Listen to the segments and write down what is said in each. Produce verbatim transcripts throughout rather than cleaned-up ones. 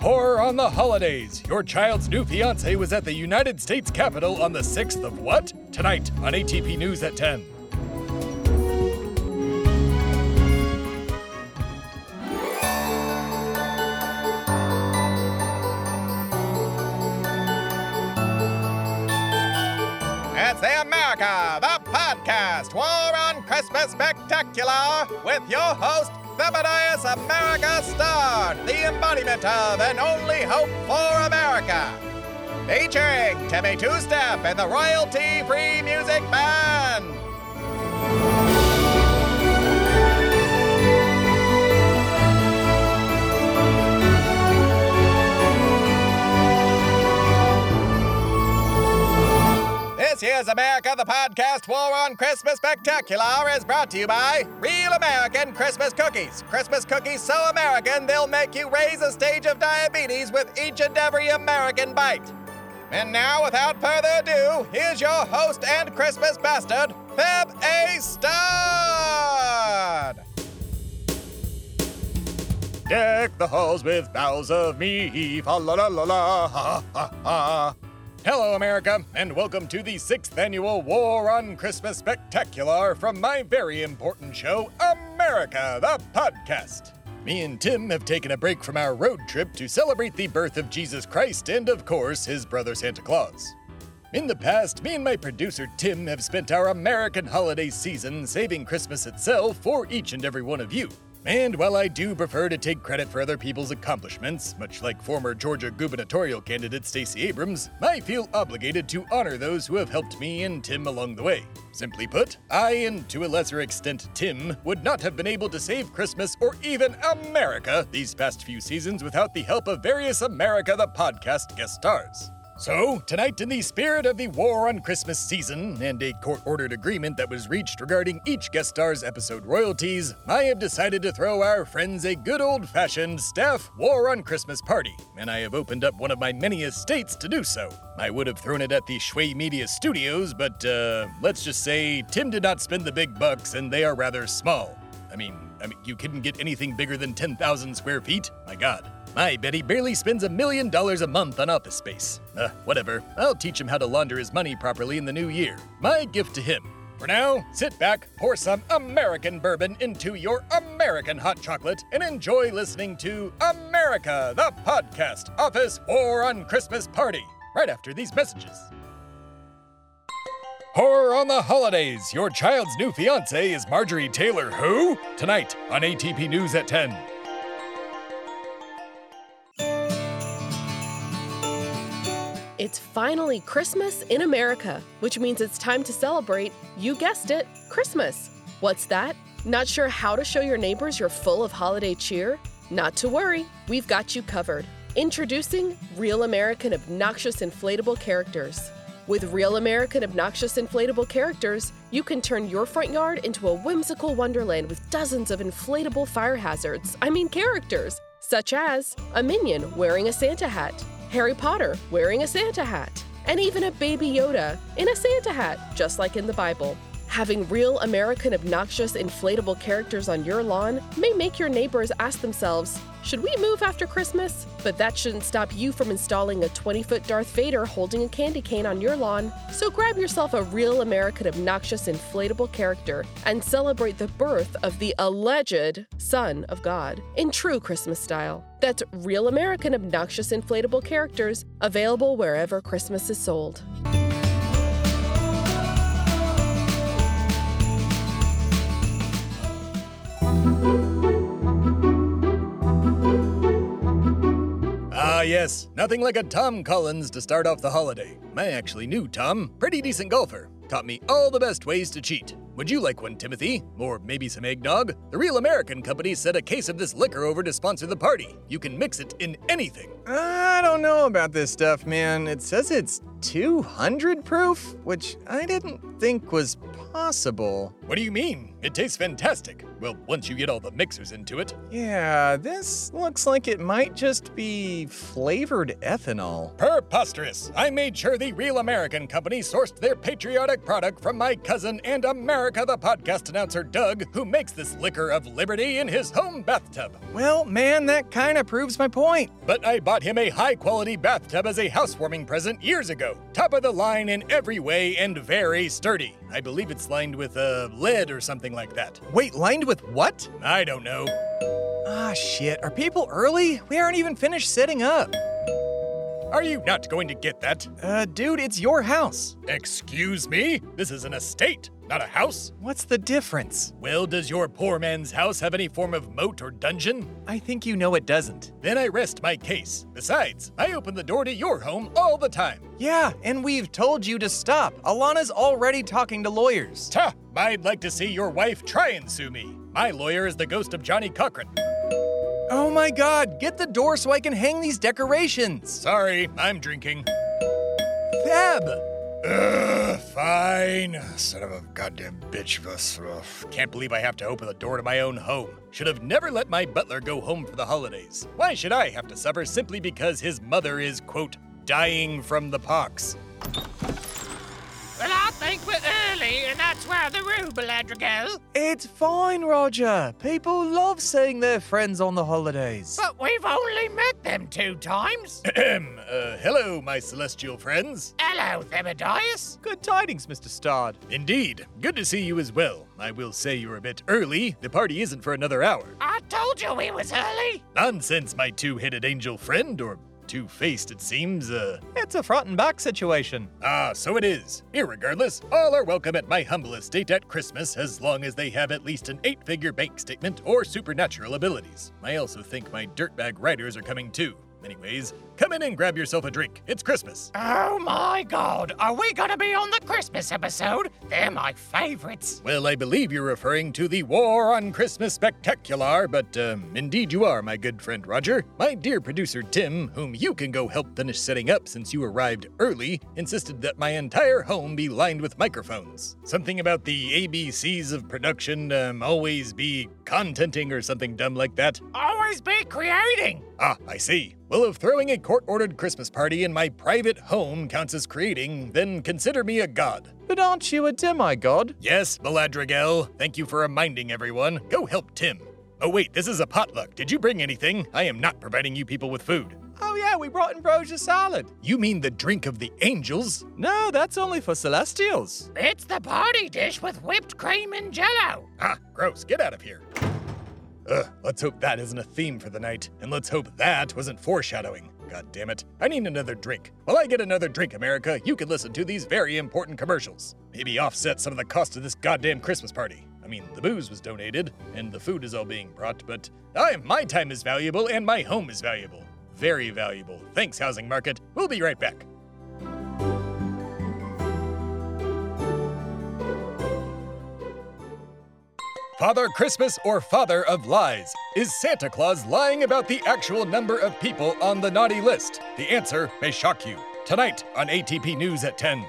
Horror on the Holidays. Your child's new fiancé was at the United States Capitol on the sixth of what? Tonight on A T P News at ten. It's the America the Podcast War on Christmas Spectacular with your host, Thebadias A. Starr, the embodiment of and only hope for America. Featuring Timmy Two-Step and the royalty-free music band. This year's America the Podcast War on Christmas Spectacular is brought to you by Real American Christmas Cookies. Christmas cookies so American they'll make you raise a stage of diabetes with each and every American bite. And now, without further ado, here's your host and Christmas bastard, Theb A. Starr! Deck the halls with boughs of mead, la la la la, ha ha ha. Hello, America, and welcome to the sixth annual War on Christmas Spectacular from my very important show, America the Podcast. Me and Tim have taken a break from our road trip to celebrate the birth of Jesus Christ and, of course, his brother Santa Claus. In the past, me and my producer Tim have spent our American holiday season saving Christmas itself for each and every one of you. And while I do prefer to take credit for other people's accomplishments, much like former Georgia gubernatorial candidate Stacey Abrams, I feel obligated to honor those who have helped me and Tim along the way. Simply put, I, and to a lesser extent Tim, would not have been able to save Christmas or even America these past few seasons without the help of various America the Podcast guest stars. So, tonight, in the spirit of the War on Christmas season and a court-ordered agreement that was reached regarding each guest star's episode royalties, I have decided to throw our friends a good old-fashioned staff War on Christmas party, and I have opened up one of my many estates to do so. I would have thrown it at the Shway Media Studios, but, uh, let's just say Tim did not spend the big bucks and they are rather small. I mean, I mean, you couldn't get anything bigger than ten thousand square feet? My God. My Betty barely spends a million dollars a month on office space. Uh, whatever. I'll teach him how to launder his money properly in the new year. My gift to him. For now, sit back, pour some American bourbon into your American hot chocolate, and enjoy listening to America the Podcast Office War on Christmas Party, right after these messages. Horror on the Holidays. Your child's new fiancé is Marjorie Taylor, who? Tonight on A T P News at ten. It's finally Christmas in America, which means it's time to celebrate, you guessed it, Christmas. What's that? Not sure how to show your neighbors you're full of holiday cheer? Not to worry, we've got you covered. Introducing Real American Obnoxious Inflatable Characters. With Real American Obnoxious Inflatable Characters, you can turn your front yard into a whimsical wonderland with dozens of inflatable fire hazards, I mean characters, such as a minion wearing a Santa hat, Harry Potter wearing a Santa hat, and even a baby Yoda in a Santa hat, just like in the Bible. Having Real American Obnoxious Inflatable Characters on your lawn may make your neighbors ask themselves, should we move after Christmas? But that shouldn't stop you from installing a twenty-foot Darth Vader holding a candy cane on your lawn. So grab yourself a Real American Obnoxious Inflatable Character and celebrate the birth of the alleged Son of God in true Christmas style. That's Real American Obnoxious Inflatable Characters, available wherever Christmas is sold. Ah yes, nothing like a Tom Collins to start off the holiday. I actually knew Tom, pretty decent golfer. Taught me all the best ways to cheat. Would you like one, Timothy? Or maybe some eggnog? The Real American Company sent a case of this liquor over to sponsor the party. You can mix it in anything. I don't know about this stuff, man. It says it's two hundred proof, which I didn't think was possible. What do you mean? It tastes fantastic. Well, once you get all the mixers into it. Yeah, this looks like it might just be flavored ethanol. Preposterous! I made sure the Real American Company sourced their patriotic product from my cousin and America the Podcast announcer Doug, who makes this liquor of liberty in his home bathtub. Well, man, that kinda proves my point. But I bought him a high-quality bathtub as a housewarming present years ago. Top of the line in every way and very sturdy. I believe it's lined with uh, lead or something like that. Wait, lined with With what? I don't know. Ah, shit. Are people early? We aren't even finished setting up. Are you not going to get that? Uh, dude, it's your house. Excuse me? This is an estate, not a house. What's the difference? Well, does your poor man's house have any form of moat or dungeon? I think you know it doesn't. Then I rest my case. Besides, I open the door to your home all the time. Yeah, and we've told you to stop. Alana's already talking to lawyers. Ta! I'd like to see your wife try and sue me. My lawyer is the ghost of Johnny Cochran. Oh my God, get the door so I can hang these decorations. Sorry, I'm drinking. Theb! Ugh, fine. Son of a goddamn bitch of us. Can't believe I have to open the door to my own home. Should have never let my butler go home for the holidays. Why should I have to suffer simply because his mother is, quote, dying from the pox? Well, I think we're early, and that's why the ruble had to go. It's fine, Roger. People love seeing their friends on the holidays. But we've only met them two times. Ahem. uh, hello, my celestial friends. Hello, Thebadias. Good tidings, Mister Starr. Indeed. Good to see you as well. I will say you're a bit early. The party isn't for another hour. I told you we was early. Nonsense, my two-headed angel friend, or two-faced, it seems. Uh, it's a front and back situation. Ah, so it is. Irregardless, all are welcome at my humble estate at Christmas as long as they have at least an eight-figure bank statement or supernatural abilities. I also think my dirtbag riders are coming too. Anyways, come in and grab yourself a drink. It's Christmas. Oh my God, are we gonna be on the Christmas episode? They're my favorites. Well, I believe you're referring to the War on Christmas Spectacular, but um, indeed you are, my good friend Roger. My dear producer Tim, whom you can go help finish setting up since you arrived early, insisted that my entire home be lined with microphones. Something about the A B Cs of production, um, always be contenting or something dumb like that. Always be creating. Ah, I see. Well, if throwing a court-ordered Christmas party in my private home counts as creating, then consider me a god. But aren't you a demigod? Yes, Baladrigel. Thank you for reminding everyone. Go help Tim. Oh wait, this is a potluck. Did you bring anything? I am not providing you people with food. Oh yeah, we brought ambrosia salad. You mean the drink of the angels? No, that's only for celestials. It's the party dish with whipped cream and jello. Ah, gross. Get out of here. Ugh, let's hope that isn't a theme for the night. And let's hope that wasn't foreshadowing. God damn it. I need another drink. While I get another drink, America, you can listen to these very important commercials. Maybe offset some of the cost of this goddamn Christmas party. I mean, the booze was donated, and the food is all being brought, but I, my time is valuable, and my home is valuable. Very valuable. Thanks, housing market. We'll be right back. Father Christmas, or Father of Lies. Is Santa Claus lying about the actual number of people on the naughty list? The answer may shock you. Tonight on A T P News at ten.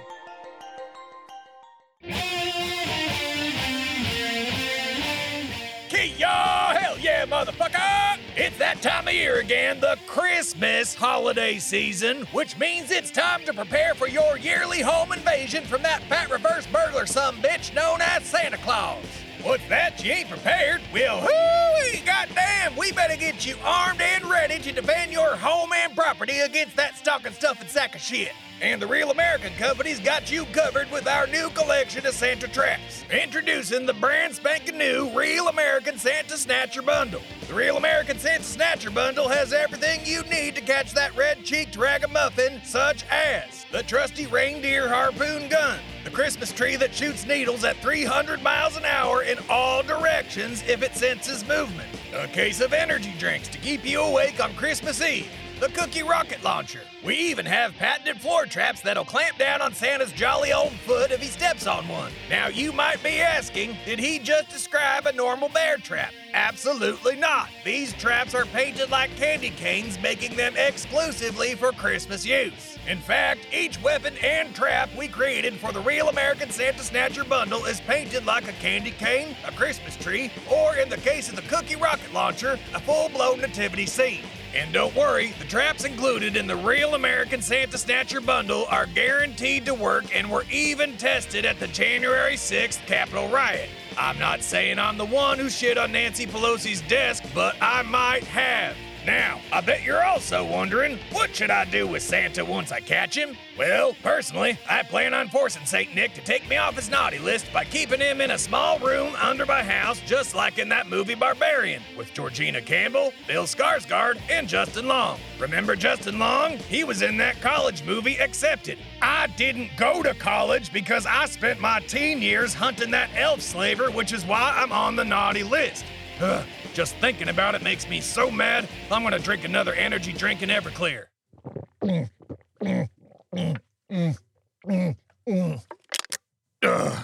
Ki-yah! Hell yeah, motherfucker! It's that time of year again, the Christmas holiday season, which means it's time to prepare for your yearly home invasion from that fat reverse burglar sumbitch known as Santa Claus. What's that? You ain't prepared? Well, hooey, goddamn, we better get you armed and ready to defend your home and property against that stocking stuffing sack of shit. And the Real American Company's got you covered with our new collection of Santa traps. Introducing the brand spanking new Real American Santa Snatcher Bundle. The Real American Santa Snatcher Bundle has everything you need to catch that red-cheeked ragamuffin, such as the trusty reindeer harpoon gun, the Christmas tree that shoots needles at three hundred miles an hour in all directions if it senses movement, a case of energy drinks to keep you awake on Christmas Eve, the cookie rocket launcher. We even have patented floor traps that'll clamp down on Santa's jolly old foot if he steps on one. Now you might be asking, did he just describe a normal bear trap? Absolutely not. These traps are painted like candy canes, making them exclusively for Christmas use. In fact, each weapon and trap we created for the Real American Santa Snatcher Bundle is painted like a candy cane, a Christmas tree, or in the case of the cookie rocket launcher, a full-blown nativity scene. And don't worry, the traps included in the Real American Santa Snatcher Bundle are guaranteed to work and were even tested at the January sixth Capitol riot. I'm not saying I'm the one who shit on Nancy Pelosi's desk, but I might have. Now, I bet you're also wondering, what should I do with Santa once I catch him? Well, personally, I plan on forcing Saint Nick to take me off his naughty list by keeping him in a small room under my house, just like in that movie Barbarian, with Georgina Campbell, Bill Skarsgård, and Justin Long. Remember Justin Long? He was in that college movie, Accepted. I didn't go to college because I spent my teen years hunting that elf slaver, which is why I'm on the naughty list. Ugh. Just thinking about it makes me so mad, I'm gonna drink another energy drink in Everclear. Mm, mm, mm, mm, mm, mm. Ugh,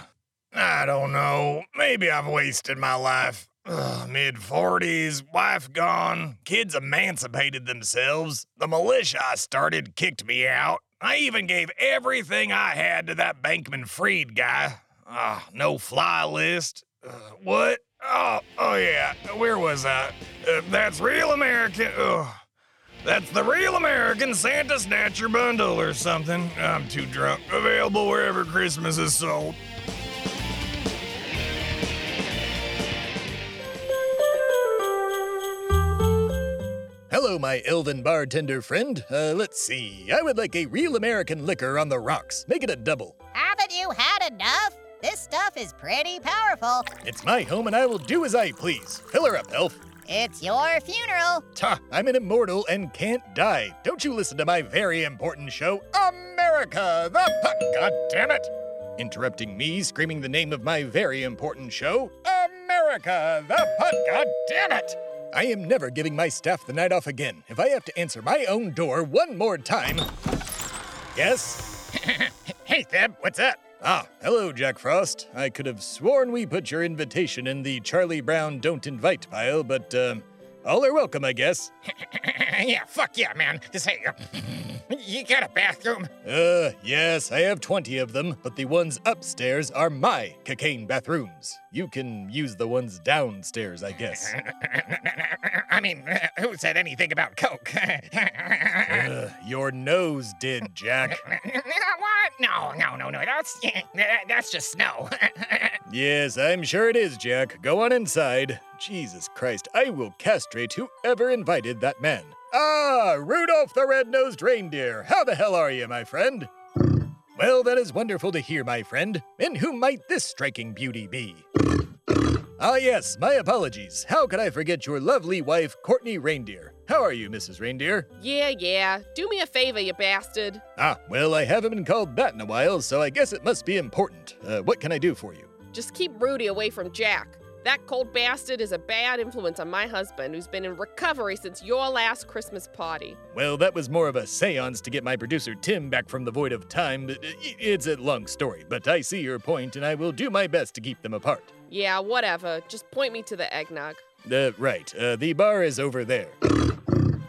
I don't know. Maybe I've wasted my life. Ugh, mid forties, wife gone, kids emancipated themselves, the militia I started kicked me out. I even gave everything I had to that Bankman-Fried guy. Ah, uh, no fly list. Uh, what? Oh, oh yeah, where was I? Uh, that's Real American, ugh. That's the Real American Santa Snatcher Bundle or something. I'm too drunk. Available wherever Christmas is sold. Hello, my elven bartender friend. Uh, let's see, I would like a Real American liquor on the rocks. Make it a double. Haven't you had enough? This stuff is pretty powerful. It's my home and I will do as I please. Fill her up, elf. It's your funeral. Ta, I'm an immortal and can't die. Don't you listen to my very important show, America the Po- God damn it! Interrupting me, screaming the name of my very important show, America the Po- God damn it! I am never giving my staff the night off again. If I have to answer my own door one more time... Yes? Hey, Theb, what's up? Ah, hello, Jack Frost. I could have sworn we put your invitation in the Charlie Brown don't invite pile, but, uh, all are welcome, I guess. Yeah, fuck yeah, man. This, hey, uh, you got a bathroom? Uh, yes, I have twenty of them, but the ones upstairs are my cocaine bathrooms. You can use the ones downstairs, I guess. I mean, who said anything about coke? uh, your nose did, Jack. What? No, no, no, no. That's that's just snow. Yes, I'm sure it is, Jack. Go on inside. Jesus Christ, I will castrate whoever invited that man. Ah, Rudolph the Red-Nosed Reindeer. How the hell are you, my friend? Well, that is wonderful to hear, my friend. And who might this striking beauty be? Ah, yes, my apologies. How could I forget your lovely wife, Courtney Reindeer? How are you, Missus Reindeer? Yeah, yeah. Do me a favor, you bastard. Ah, well, I haven't been called that in a while, so I guess it must be important. Uh, what can I do for you? Just keep Rudy away from Jack. That cold bastard is a bad influence on my husband, who's been in recovery since your last Christmas party. Well, that was more of a seance to get my producer Tim back from the void of time. It's a long story, but I see your point, and I will do my best to keep them apart. Yeah, whatever. Just point me to the eggnog. Uh, right. Uh, the bar is over there.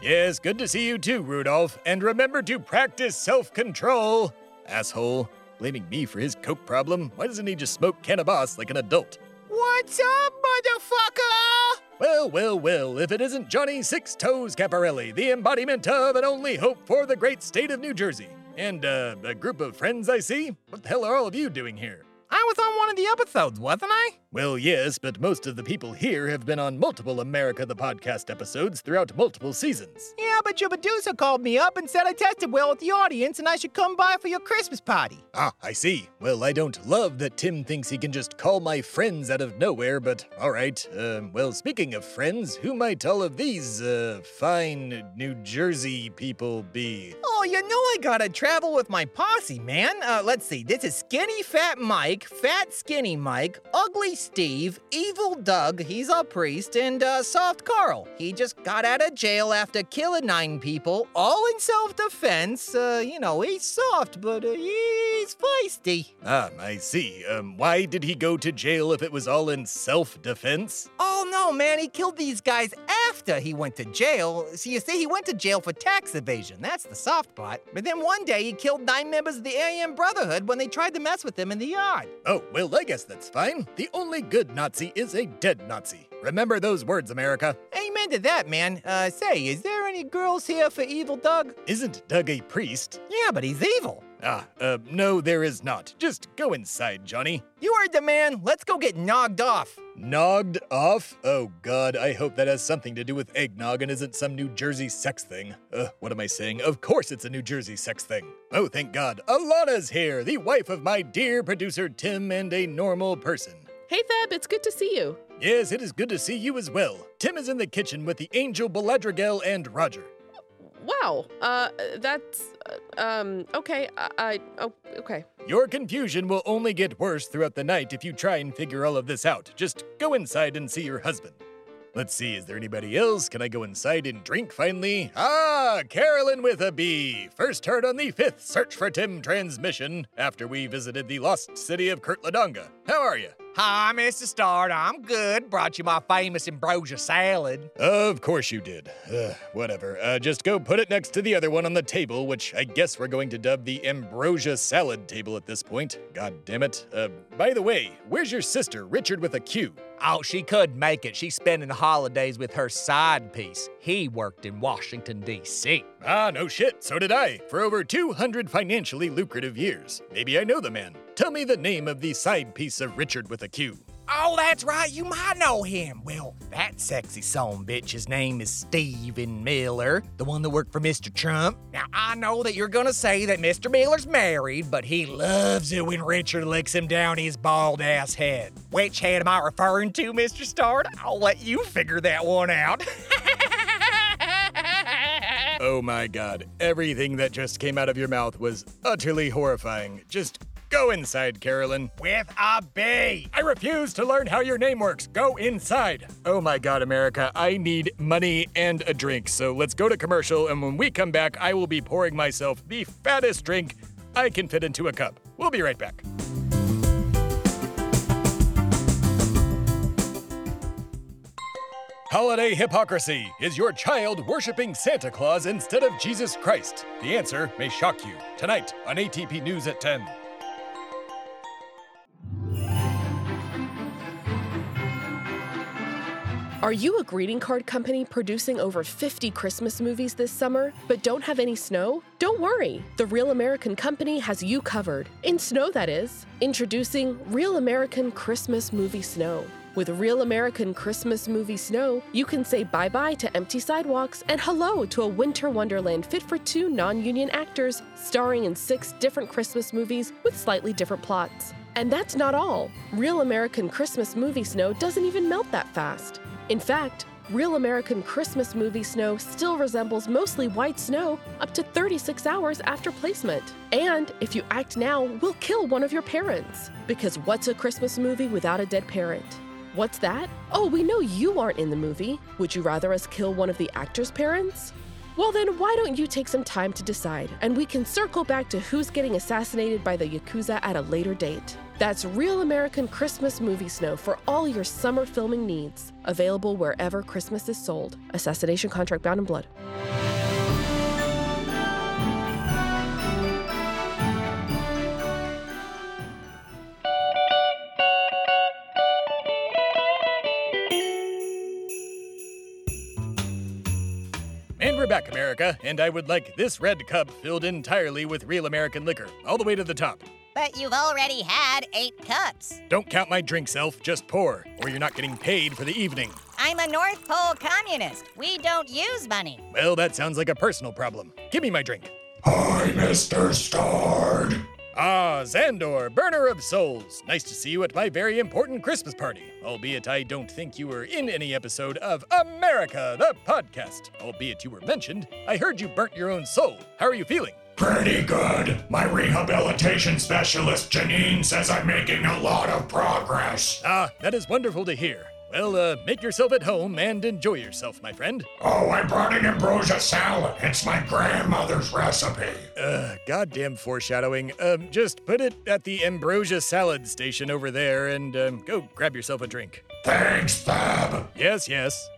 Yes, good to see you too, Rudolph. And remember to practice self-control. Asshole. Blaming me for his coke problem. Why doesn't he just smoke cannabis like an adult? What's up, motherfucker? Well, well, well, if it isn't Johnny Six Toes Caparelli, the embodiment of and only hope for the great state of New Jersey. And, uh, a group of friends I see. What the hell are all of you doing here? I was on one of the episodes, wasn't I? Well, yes, but most of the people here have been on multiple America the Podcast episodes throughout multiple seasons. Yeah, but your producer called me up and said I tested well with the audience and I should come by for your Christmas party. Ah, I see. Well, I don't love that Tim thinks he can just call my friends out of nowhere, but all right. Uh, well, speaking of friends, who might all of these, uh, fine New Jersey people be? Oh, you know I gotta travel with my posse, man. Uh, let's see. This is Skinny Fat Mike, Fat Skinny Mike, Ugly Steve, Evil Doug, he's a priest, and uh, Soft Carl. He just got out of jail after killing nine people, all in self-defense. Uh, you know, he's soft, but uh, he's feisty. Ah, I see. Um, why did he go to jail if it was all in self-defense? Oh, no, man, he killed these guys after he went to jail. So you see, he went to jail for tax evasion. That's the soft part. But then one day he killed nine members of the Aryan Brotherhood when they tried to mess with him in the yard. Oh, well, I guess that's fine. The only good Nazi is a dead Nazi. Remember those words, America. Amen to that, man. Uh, say, is there any girls here for Evil Doug? Isn't Doug a priest? Yeah, but he's evil. Ah, uh, no, there is not. Just go inside, Johnny. You heard the man. Let's go get nogged off. Nogged off? Oh, God, I hope that has something to do with eggnog and isn't some New Jersey sex thing. Uh, what am I saying? Of course it's a New Jersey sex thing. Oh, thank God. Alana's here, the wife of my dear producer Tim and a normal person. Hey, Theb, it's good to see you. Yes, it is good to see you as well. Tim is in the kitchen with the angel Baladrigel and Roger. Wow, uh, that's, uh, um, okay, I, I, oh, okay. Your confusion will only get worse throughout the night if you try and figure all of this out. Just go inside and see your husband. Let's see, is there anybody else? Can I go inside and drink finally? Ah, Carolyn with a B. First heard on the fifth Search for Tim transmission after we visited the lost city of Kurtladonga. How are you? Hi, Mister Starr. I'm good. Brought you my famous ambrosia salad. Of course you did. Ugh, whatever. Uh, just go put it next to the other one on the table, which I guess we're going to dub the ambrosia salad table at this point. God damn it. Uh, by the way, where's your sister, Richard with a Q? Oh, she couldn't make it. She's spending the holidays with her side piece. He worked in Washington, D C Ah, no shit. So did I. For over two hundred financially lucrative years. Maybe I know the man. Tell me the name of the side piece of Richard with a Q. Oh, that's right. You might know him. Well, that sexy son bitch's name is Stephen Miller, the one that worked for Mister Trump. Now, I know that you're going to say that Mister Miller's married, but he loves it when Richard licks him down his bald-ass head. Which head am I referring to, Mister Starr? I'll let you figure that one out. Oh, my God. Everything that just came out of your mouth was utterly horrifying. Just... Go inside, Carolyn. With a B. I refuse to learn how your name works. Go inside. Oh my God, America, I need money and a drink. So let's go to commercial, and when we come back, I will be pouring myself the fattest drink I can fit into a cup. We'll be right back. Holiday hypocrisy. Is your child worshiping Santa Claus instead of Jesus Christ? The answer may shock you. Tonight on A T P News at ten. Are you a greeting card company producing over fifty Christmas movies this summer, but don't have any snow? Don't worry. The Real American Company has you covered. In snow, that is. Introducing Real American Christmas Movie Snow. With Real American Christmas Movie Snow, you can say bye-bye to empty sidewalks and hello to a winter wonderland fit for two non-union actors starring in six different Christmas movies with slightly different plots. And that's not all. Real American Christmas Movie Snow doesn't even melt that fast. In fact, Real American Christmas Movie Snow still resembles mostly white snow up to thirty-six hours after placement. And if you act now, we'll kill one of your parents. Because what's a Christmas movie without a dead parent? What's that? Oh, we know you aren't in the movie. Would you rather us kill one of the actor's parents? Well then, why don't you take some time to decide, and we can circle back to who's getting assassinated by the Yakuza at a later date. That's Real American Christmas Movie Snow for all your summer filming needs. Available wherever Christmas is sold. Assassination contract bound in blood. And we're back, America, and I would like this red cup filled entirely with Real American liquor, all the way to the top. But you've already had eight cups. Don't count my drink, self. Just pour, or you're not getting paid for the evening. I'm a North Pole communist. We don't use money. Well, that sounds like a personal problem. Give me my drink. Hi, Mister Starr. Ah, Xandor, Burner of Souls. Nice to see you at my very important Christmas party. Albeit I don't think you were in any episode of America the Podcast. Albeit you were mentioned, I heard you burnt your own soul. How are you feeling? Pretty good. My rehabilitation specialist, Janine, says I'm making a lot of progress. Ah, that is wonderful to hear. Well, uh, make yourself at home and enjoy yourself, my friend. Oh, I brought an ambrosia salad. It's my grandmother's recipe. Uh, goddamn foreshadowing. Um, just put it at the ambrosia salad station over there and, um, go grab yourself a drink. Thanks, Theb. Yes, yes.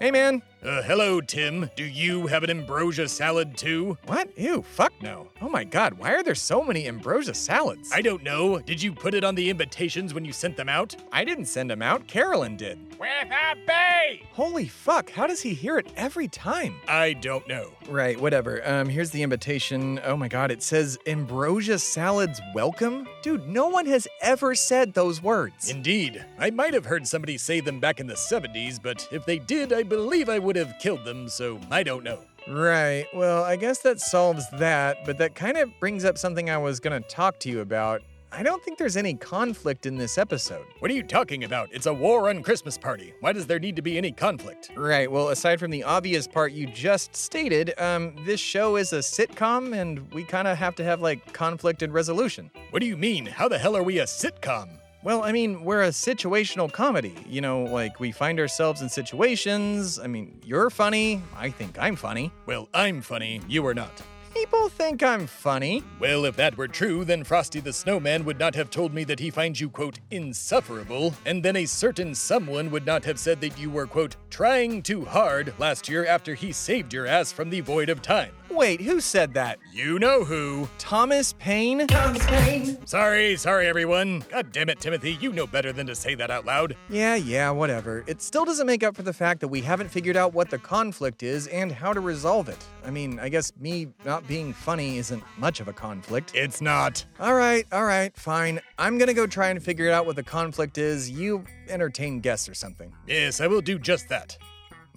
Hey, man. Uh, hello, Tim. Do you have an ambrosia salad, too? What? Ew, fuck no. Oh my god, why are there so many ambrosia salads? I don't know. Did you put it on the invitations when you sent them out? I didn't send them out. Carolyn did. With a B! Holy fuck, how does he hear it every time? I don't know. Right, whatever. Um, here's the invitation. Oh my god, it says, ambrosia salads welcome? Dude, no one has ever said those words. Indeed. I might have heard somebody say them back in the seventies, but if they did, I believe I would have killed them, so I don't know. Right, well, I guess that solves that, but that kind of brings up something I was going to talk to you about. I don't think there's any conflict in this episode. What are you talking about? It's a war on Christmas party. Why does there need to be any conflict? Right, well, aside from the obvious part you just stated, um, this show is a sitcom, and we kind of have to have, like, conflict and resolution. What do you mean? How the hell are we a sitcom? Well, I mean, we're a situational comedy. You know, like, we find ourselves in situations. I mean, you're funny. I think I'm funny. Well, I'm funny. You are not. People think I'm funny. Well, if that were true, then Frosty the Snowman would not have told me that he finds you, quote, insufferable, and then a certain someone would not have said that you were, quote, trying too hard last year after he saved your ass from the void of time. Wait, who said that? You know who. Thomas Paine? Thomas Paine. Sorry, sorry, everyone. God damn it, Timothy, you know better than to say that out loud. Yeah, yeah, whatever. It still doesn't make up for the fact that we haven't figured out what the conflict is and how to resolve it. I mean, I guess me not being funny isn't much of a conflict. It's not. All right, all right, fine. I'm gonna go try and figure out what the conflict is. You entertain guests or something. Yes, I will do just that.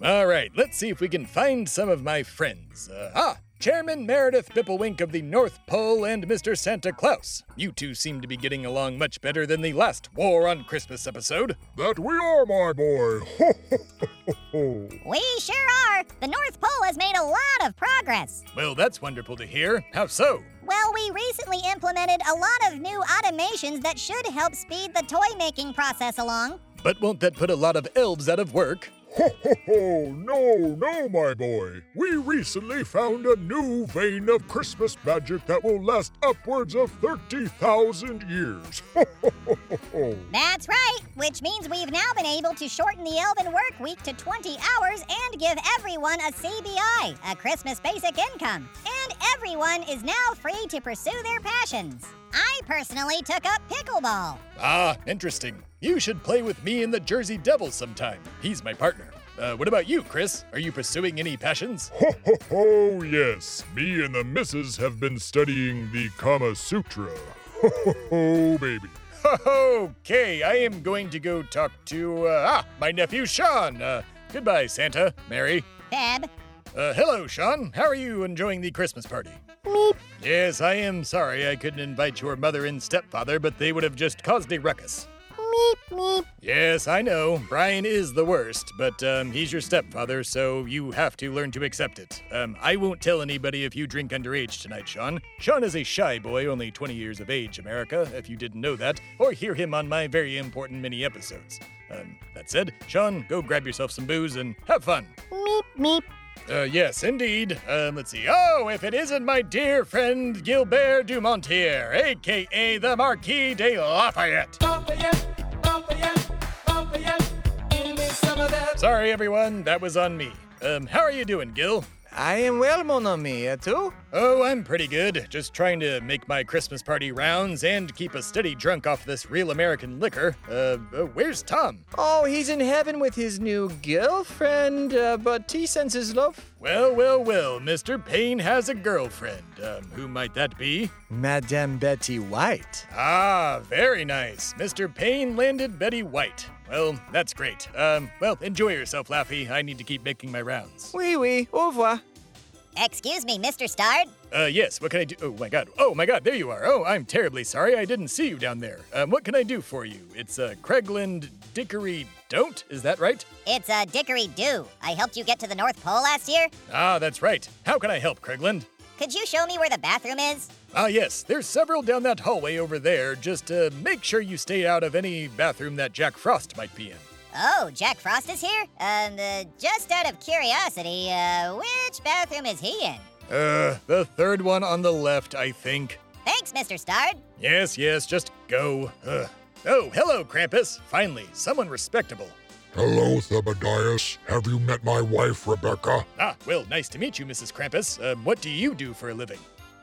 All right, let's see if we can find some of my friends. Uh, ah! Chairman Meredith Bipplewink of the North Pole and Mister Santa Claus. You two seem to be getting along much better than the last War on Christmas episode. That we are, my boy. Ho, ho, ho, ho. We sure are. The North Pole has made a lot of progress. Well, that's wonderful to hear. How so? Well, we recently implemented a lot of new automations that should help speed the toy-making process along. But won't that put a lot of elves out of work? Ho, ho, ho, no, no, my boy. We recently found a new vein of Christmas magic that will last upwards of thirty thousand years. Ho, ho, ho, ho, ho. That's right, which means we've now been able to shorten the Elven work week to twenty hours and give everyone a C B I, a Christmas basic income. And everyone is now free to pursue their passions. I personally took up pickleball. Ah, interesting. You should play with me in the Jersey Devil sometime. He's my partner. Uh, what about you, Chris? Are you pursuing any passions? Ho, ho, ho, yes. Me and the missus have been studying the Kama Sutra. Ho, ho, ho, baby. Ho, ho, okay. I am going to go talk to, uh, ah, my nephew, Sean. Uh, goodbye, Santa, Mary. Theb. Uh, hello, Sean. How are you enjoying the Christmas party? Meep. Yes, I am sorry I couldn't invite your mother and stepfather, but they would have just caused a ruckus. Meep, meep. Yes, I know. Brian is the worst, but um, he's your stepfather, so you have to learn to accept it. Um, I won't tell anybody if you drink underage tonight, Sean. Sean is a shy boy, only twenty years of age, America, if you didn't know that, or hear him on my very important mini-episodes. Um, that said, Sean, go grab yourself some booze and have fun. Meep, meep. Uh, yes, indeed. Um, let's see. Oh, if it isn't my dear friend Gilbert Dumontier, a k a the Marquis de Lafayette. Lafayette, Lafayette, Lafayette. Give me some of that. Sorry, everyone. That was on me. Um, how are you doing, Gil? I am well, mon ami. Uh, too? Oh, I'm pretty good. Just trying to make my Christmas party rounds and keep a steady drunk off this real American liquor. Uh, uh where's Tom? Oh, he's in heaven with his new girlfriend, uh, but he sends his love. Well, well, well, Mister Payne has a girlfriend. Um, who might that be? Madame Betty White. Ah, very nice. Mister Payne landed Betty White. Well, that's great. Um, well, enjoy yourself, Laffy. I need to keep making my rounds. Oui, oui. Au revoir. Excuse me, Mister Starr? Uh, yes, what can I do? Oh, my God. Oh, my God, there you are. Oh, I'm terribly sorry. I didn't see you down there. Um, what can I do for you? It's a uh, Craigland Dickory Don't, is that right? It's a uh, Dickory Do. I helped you get to the North Pole last year. Ah, that's right. How can I help, Craigland? could you show me where the bathroom is? Ah, yes. There's several down that hallway over there, just to make sure you stay out of any bathroom that Jack Frost might be in. Oh, Jack Frost is here? Um, uh, just out of curiosity, uh, which bathroom is he in? Uh, the third one on the left, I think. Thanks, Mister Starr. Yes, yes, just go. Ugh. Oh, hello, Krampus. Finally, someone respectable. Hello, Thebadias. Have you met my wife, Rebecca? Ah, well, nice to meet you, Missus Krampus. Um, what do you do for a living?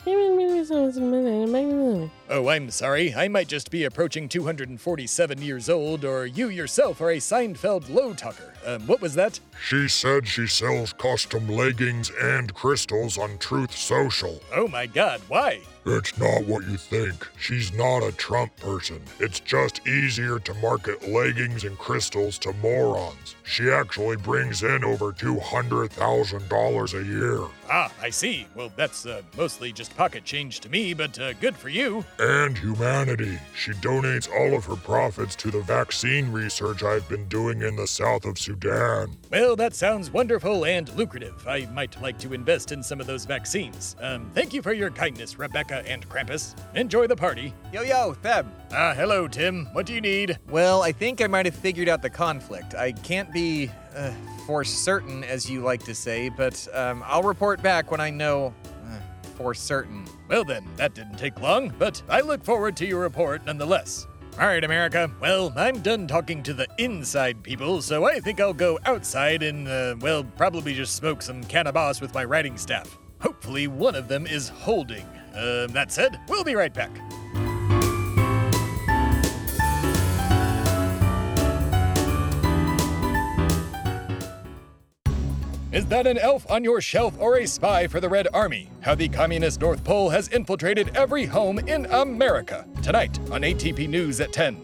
Oh, I'm sorry. I might just be approaching two hundred forty-seven years old, or you yourself are a Seinfeld low talker. Um, what was that? She said she sells custom leggings and crystals on Truth Social. Oh my God, why? It's not what you think. She's not a Trump person. It's just easier to market leggings and crystals to morons. She actually brings in over two hundred thousand dollars a year. Ah, I see. Well, that's uh, mostly just pocket change to me, but uh, good for you. And humanity. She donates all of her profits to the vaccine research I've been doing in the south of Sudan. Well, that sounds wonderful and lucrative. I might like to invest in some of those vaccines. Um, thank you for your kindness, Rebecca and Krampus. Enjoy the party. Yo, yo, Theb. Ah, uh, hello, Tim. What do you need? Well, I think I might have figured out the conflict. I can't be, uh, for certain, as you like to say, but, um, I'll report back when I know, uh, for certain. Well then, that didn't take long, but I look forward to your report nonetheless. All right, America. Well, I'm done talking to the inside people, so I think I'll go outside and, uh, well, probably just smoke some cannabis with my writing staff. Hopefully one of them is holding. Um, that said, we'll be right back. Is that an elf on your shelf or a spy for the Red Army? How the communist North Pole has infiltrated every home in America. Tonight on A T P News at ten.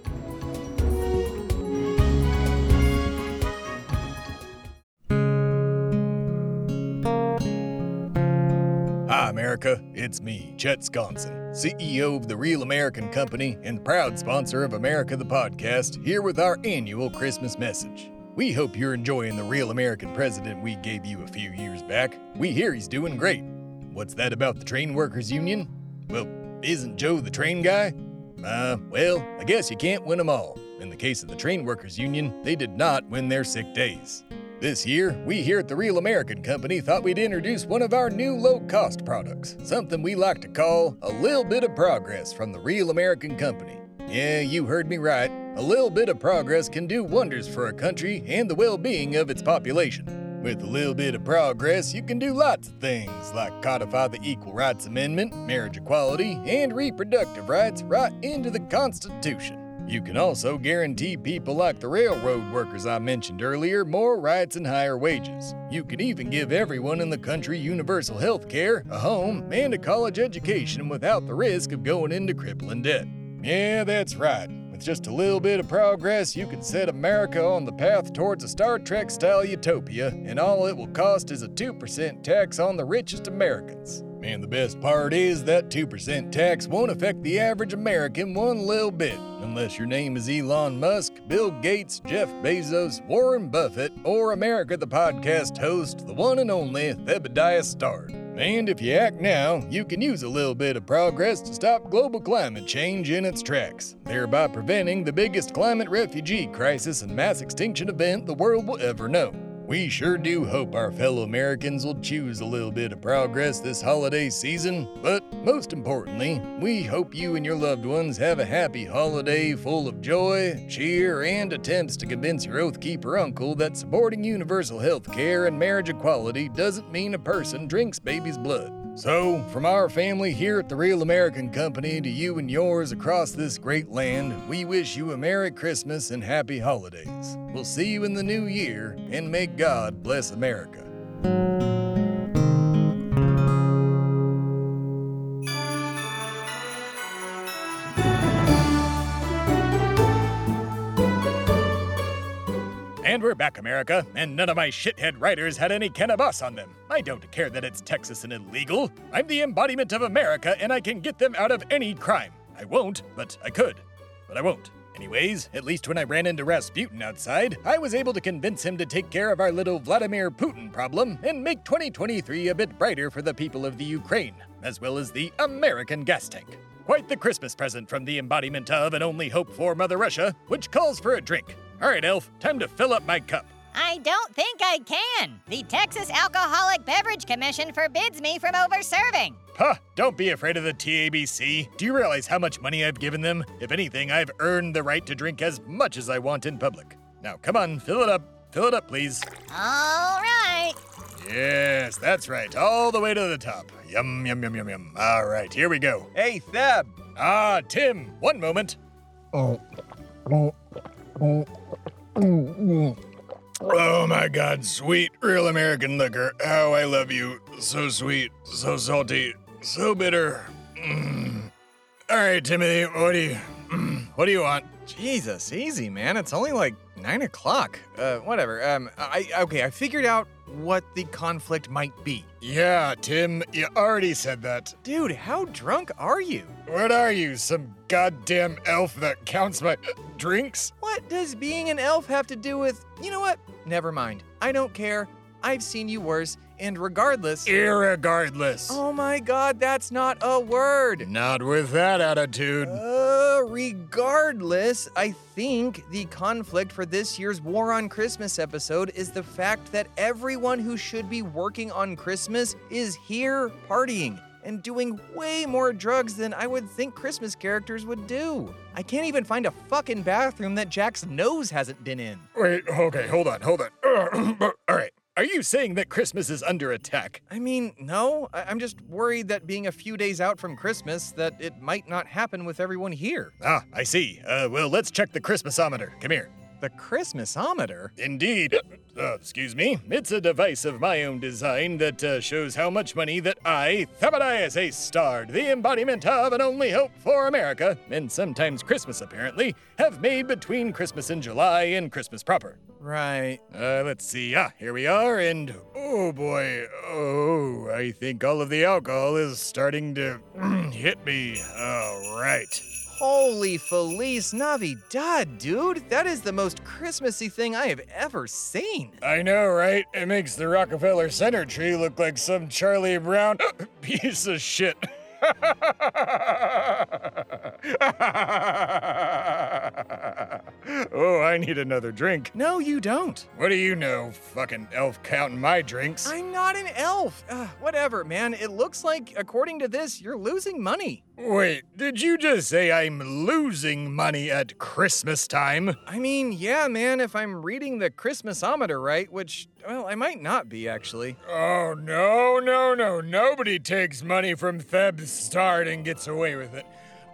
Hi, America. It's me, Chet Sconson, C E O of the Real American Company and proud sponsor of America the Podcast, here with our annual Christmas message. We hope you're enjoying the Real American president we gave you a few years back. We hear he's doing great. What's that about the Train Workers Union? Well, isn't Joe the train guy? Uh, well, I guess you can't win them all. In the case of the Train Workers Union, they did not win their sick days. This year, we here at the Real American Company thought we'd introduce one of our new low-cost products, something we like to call a little bit of progress from the Real American Company. Yeah, you heard me right. A little bit of progress can do wonders for a country and the well-being of its population. With a little bit of progress, you can do lots of things, like codify the Equal Rights Amendment, marriage equality, and reproductive rights right into the Constitution. You can also guarantee people like the railroad workers I mentioned earlier more rights and higher wages. You can even give everyone in the country universal health care, a home, and a college education without the risk of going into crippling debt. Yeah, that's right. With just a little bit of progress, you can set America on the path towards a Star Trek-style utopia, and all it will cost is a two percent tax on the richest Americans. And the best part is that two percent tax won't affect the average American one little bit, unless your name is Elon Musk, Bill Gates, Jeff Bezos, Warren Buffett, or America the Podcast host, the one and only Thebadias Starr. And if you act now, you can use a little bit of progress to stop global climate change in its tracks, thereby preventing the biggest climate refugee crisis and mass extinction event the world will ever know. We sure do hope our fellow Americans will choose a little bit of progress this holiday season, but most importantly, we hope you and your loved ones have a happy holiday full of joy, cheer, and attempts to convince your Oath Keeper uncle that supporting universal health care and marriage equality doesn't mean a person drinks baby's blood. So, from our family here at the Real American Company to you and yours across this great land, we wish you a Merry Christmas and Happy Holidays. We'll see you in the new year, and may God bless America. And we're back, America, and none of my shithead writers had any cannabis on them. I don't care that it's Texas and illegal. I'm the embodiment of America, and I can get them out of any crime. I won't, but I could. But I won't. Anyways, at least when I ran into Rasputin outside, I was able to convince him to take care of our little Vladimir Putin problem and make twenty twenty-three a bit brighter for the people of the Ukraine, as well as the American gas tank. Quite the Christmas present from the embodiment of and only hope for Mother Russia, which calls for a drink. All right, Elf, time to fill up my cup. I don't think I can. The Texas Alcoholic Beverage Commission forbids me from overserving. Huh, don't be afraid of the T A B C. Do you realize how much money I've given them? If anything, I've earned the right to drink as much as I want in public. Now, come on, fill it up. Fill it up, please. All right. Yes, that's right. All the way to the top. Yum, yum, yum, yum, yum. All right, here we go. Hey, Theb. Ah, Tim, one moment. Oh, oh, oh, oh. Oh my God, sweet real American liquor. Oh, I love you. So sweet, so salty, so bitter. Mm. All right, Timothy, what do you, mm, what do you want? Jesus, easy, man. It's only like nine o'clock. Uh, whatever. Um, I okay. I figured out what the conflict might be. Yeah, Tim, you already said that. Dude, how drunk are you? What are you, some goddamn elf that counts my drinks? What does being an elf have to do with? You know what? Never mind. I don't care. I've seen you worse, and regardless... Irregardless. Oh my God, that's not a word. Not with that attitude. Uh, regardless, I think the conflict for this year's War on Christmas episode is the fact that everyone who should be working on Christmas is here partying and doing way more drugs than I would think Christmas characters would do. I can't even find a fucking bathroom that Jack's nose hasn't been in. Wait, okay, hold on, hold on. All right. Are you saying that Christmas is under attack? I mean, no. I- I'm just worried that being a few days out from Christmas, that it might not happen with everyone here. Ah, I see. Uh, well, let's check the Christmasometer. Come here. The Christmasometer? Indeed. Uh, excuse me. It's a device of my own design that uh, shows how much money that I, Thebadias A. Starr, the embodiment of and only hope for America, and sometimes Christmas apparently, have made between Christmas in July and Christmas proper. Right. Uh, let's see. Ah, here we are, and oh boy, oh, I think all of the alcohol is starting to hit me. All right. Holy Feliz Navidad, dude. That is the most Christmassy thing I have ever seen. I know, right? It makes the Rockefeller Center tree look like some Charlie Brown piece of shit. Oh, I need another drink. No, you don't. What do you know, fucking elf counting my drinks? I'm not an elf. Uh, whatever, man. It looks like, according to this, you're losing money. Wait, did you just say I'm losing money at Christmas time? I mean, yeah, man, if I'm reading the Christmasometer right, which, well, I might not be, actually. Oh, no, no, no. Nobody takes money from Theb Starr and gets away with it.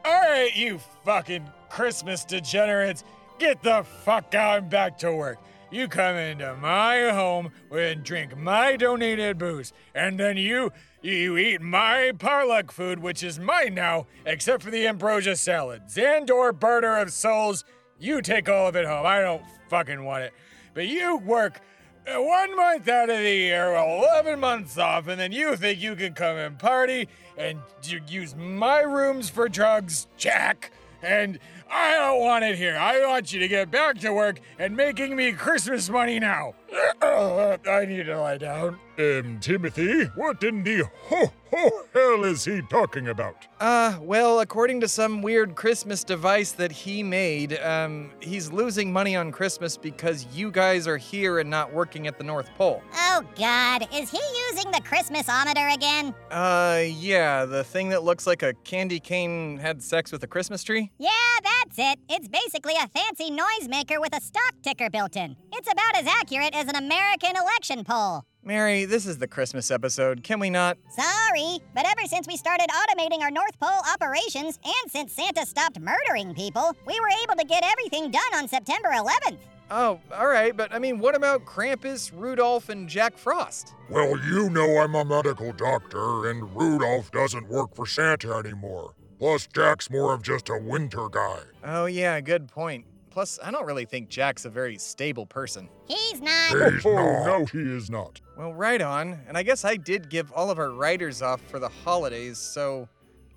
All right, you fucking Christmas degenerates. Get the fuck out and back to work. You come into my home and drink my donated booze, and then you you eat my potluck food, which is mine now, except for the ambrosia salad. Xandor, Burner of Souls, you take all of it home. I don't fucking want it. But you work one month out of the year, eleven months off, and then you think you can come and party and you use my rooms for drugs, Jack. And I don't want it here. I want you to get back to work and making me Christmas money now. I need to lie down. Um, Timothy, what in the ho-ho hell is he talking about? Uh, well, according to some weird Christmas device that he made, um, he's losing money on Christmas because you guys are here and not working at the North Pole. Oh, God. Is he using the Christmasometer again? Uh, yeah, the thing that looks like a candy cane had sex with a Christmas tree? Yeah, that's it. It's basically a fancy noisemaker with a stock ticker built in. It's about as accurate as an American election poll. Mary, this is the Christmas episode. Can we not? Sorry, but ever since we started automating our North Pole operations and since Santa stopped murdering people, we were able to get everything done on September eleventh. Oh, all right, but I mean, what about Krampus, Rudolph, and Jack Frost? Well, you know I'm a medical doctor, and Rudolph doesn't work for Santa anymore. Plus, Jack's more of just a winter guy. Oh, yeah, good point. Plus, I don't really think Jack's a very stable person. He's not. He's oh, not. No, he is not. Well, right on. And I guess I did give all of our writers off for the holidays, so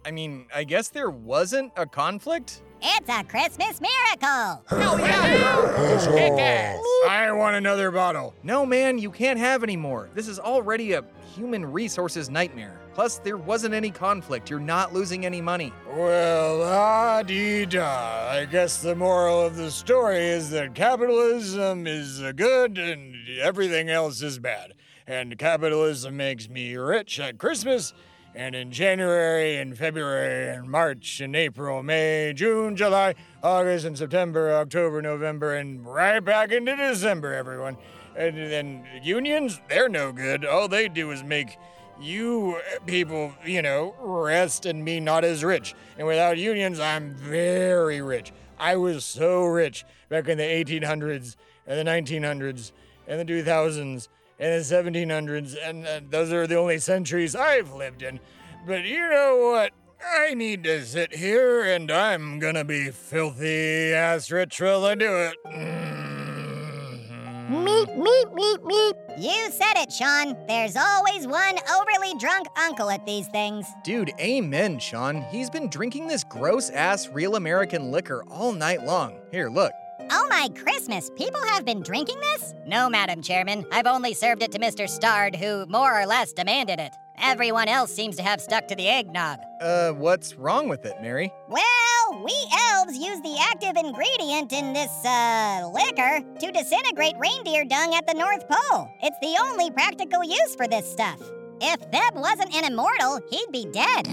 I mean, I guess there wasn't a conflict? It's a Christmas miracle! No, yeah! I want another bottle. No, man, you can't have any more. This is already a human resources nightmare. Plus, there wasn't any conflict. You're not losing any money. Well, ah-dee-da. I guess the moral of the story is that capitalism is good and everything else is bad. And capitalism makes me rich at Christmas. And in January and February and March and April, May, June, July, August and September, October, November, and right back into December, everyone. And then unions, they're no good. All they do is make you people, you know, rest and me not as rich. And without unions, I'm very rich. I was so rich back in the eighteen hundreds and the nineteen hundreds and the two thousands. In the seventeen hundreds, and uh, those are the only centuries I've lived in. But you know what? I need to sit here, and I'm gonna be filthy-ass rich while I do it. Mm-hmm. Meep, meep, meep, meep. You said it, Sean. There's always one overly drunk uncle at these things. Dude, amen, Sean. He's been drinking this gross-ass real American liquor all night long. Here, look. Oh my Christmas, people have been drinking this? No, Madam Chairman. I've only served it to Mister Stard, who more or less demanded it. Everyone else seems to have stuck to the eggnog. Uh, what's wrong with it, Mary? Well, we elves use the active ingredient in this, uh, liquor to disintegrate reindeer dung at the North Pole. It's the only practical use for this stuff. If Theb wasn't an immortal, he'd be dead.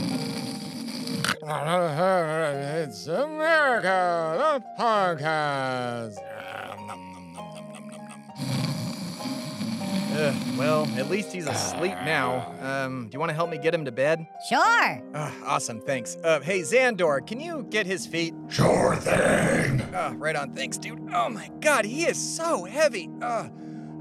It's America the Podcast. Uh, well, at least he's asleep now. Um, do you want to help me get him to bed? Sure. Uh, awesome, thanks. Uh, hey, Xandor, can you get his feet? Sure thing. Uh, right on, thanks, dude. Oh my God, he is so heavy. Uh,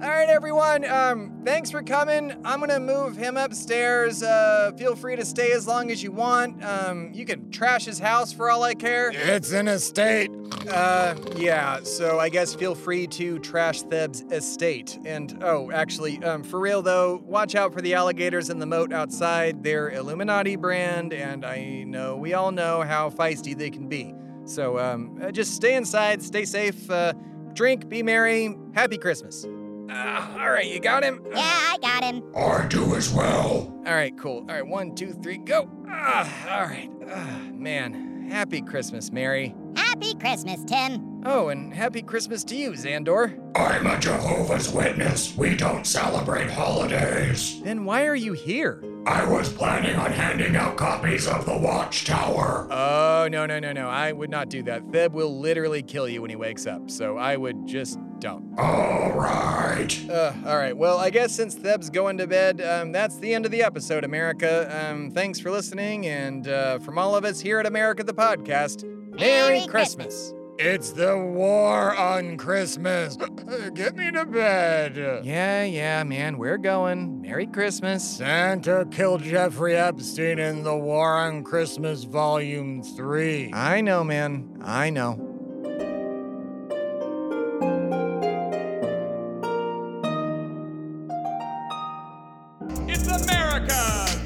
All right, everyone, um, thanks for coming. I'm gonna move him upstairs. Uh, feel free to stay as long as you want. Um, you can trash his house for all I care. It's an estate. Uh, yeah, so I guess feel free to trash Theb's estate. And, oh, actually, um, for real, though, watch out for the alligators in the moat outside. They're Illuminati brand, and I know we all know how feisty they can be. So, um, just stay inside, stay safe, uh, drink, be merry, happy Christmas. Uh, all right, you got him? Yeah, I got him. I do as well. All right, cool. All right, one, two, three, go. Uh, all right. Uh, man, happy Christmas, Mary. Happy Christmas, Tim. Oh, and happy Christmas to you, Xandor. I'm a Jehovah's Witness. We don't celebrate holidays. Then why are you here? I was planning on handing out copies of the Watchtower. Oh, no, no, no, no. I would not do that. Theb will literally kill you when he wakes up, so I would just don't. All right. Uh, all right. Well, I guess since Theb's going to bed, um, that's the end of the episode, America. Um, thanks for listening, and uh, from all of us here at America the Podcast, Merry, Merry Christmas. Christmas. It's the War on Christmas. Get me to bed. Yeah, yeah, man, we're going. Merry Christmas. Santa killed Jeffrey Epstein in the War on Christmas Volume three. I know, man. I know. It's America,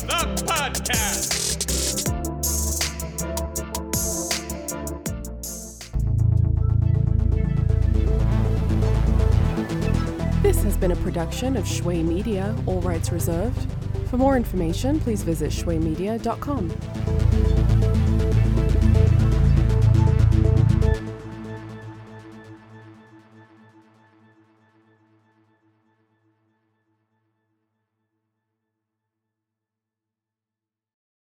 the podcast. This has been a production of Shway Media, all rights reserved. For more information, please visit shway media dot com.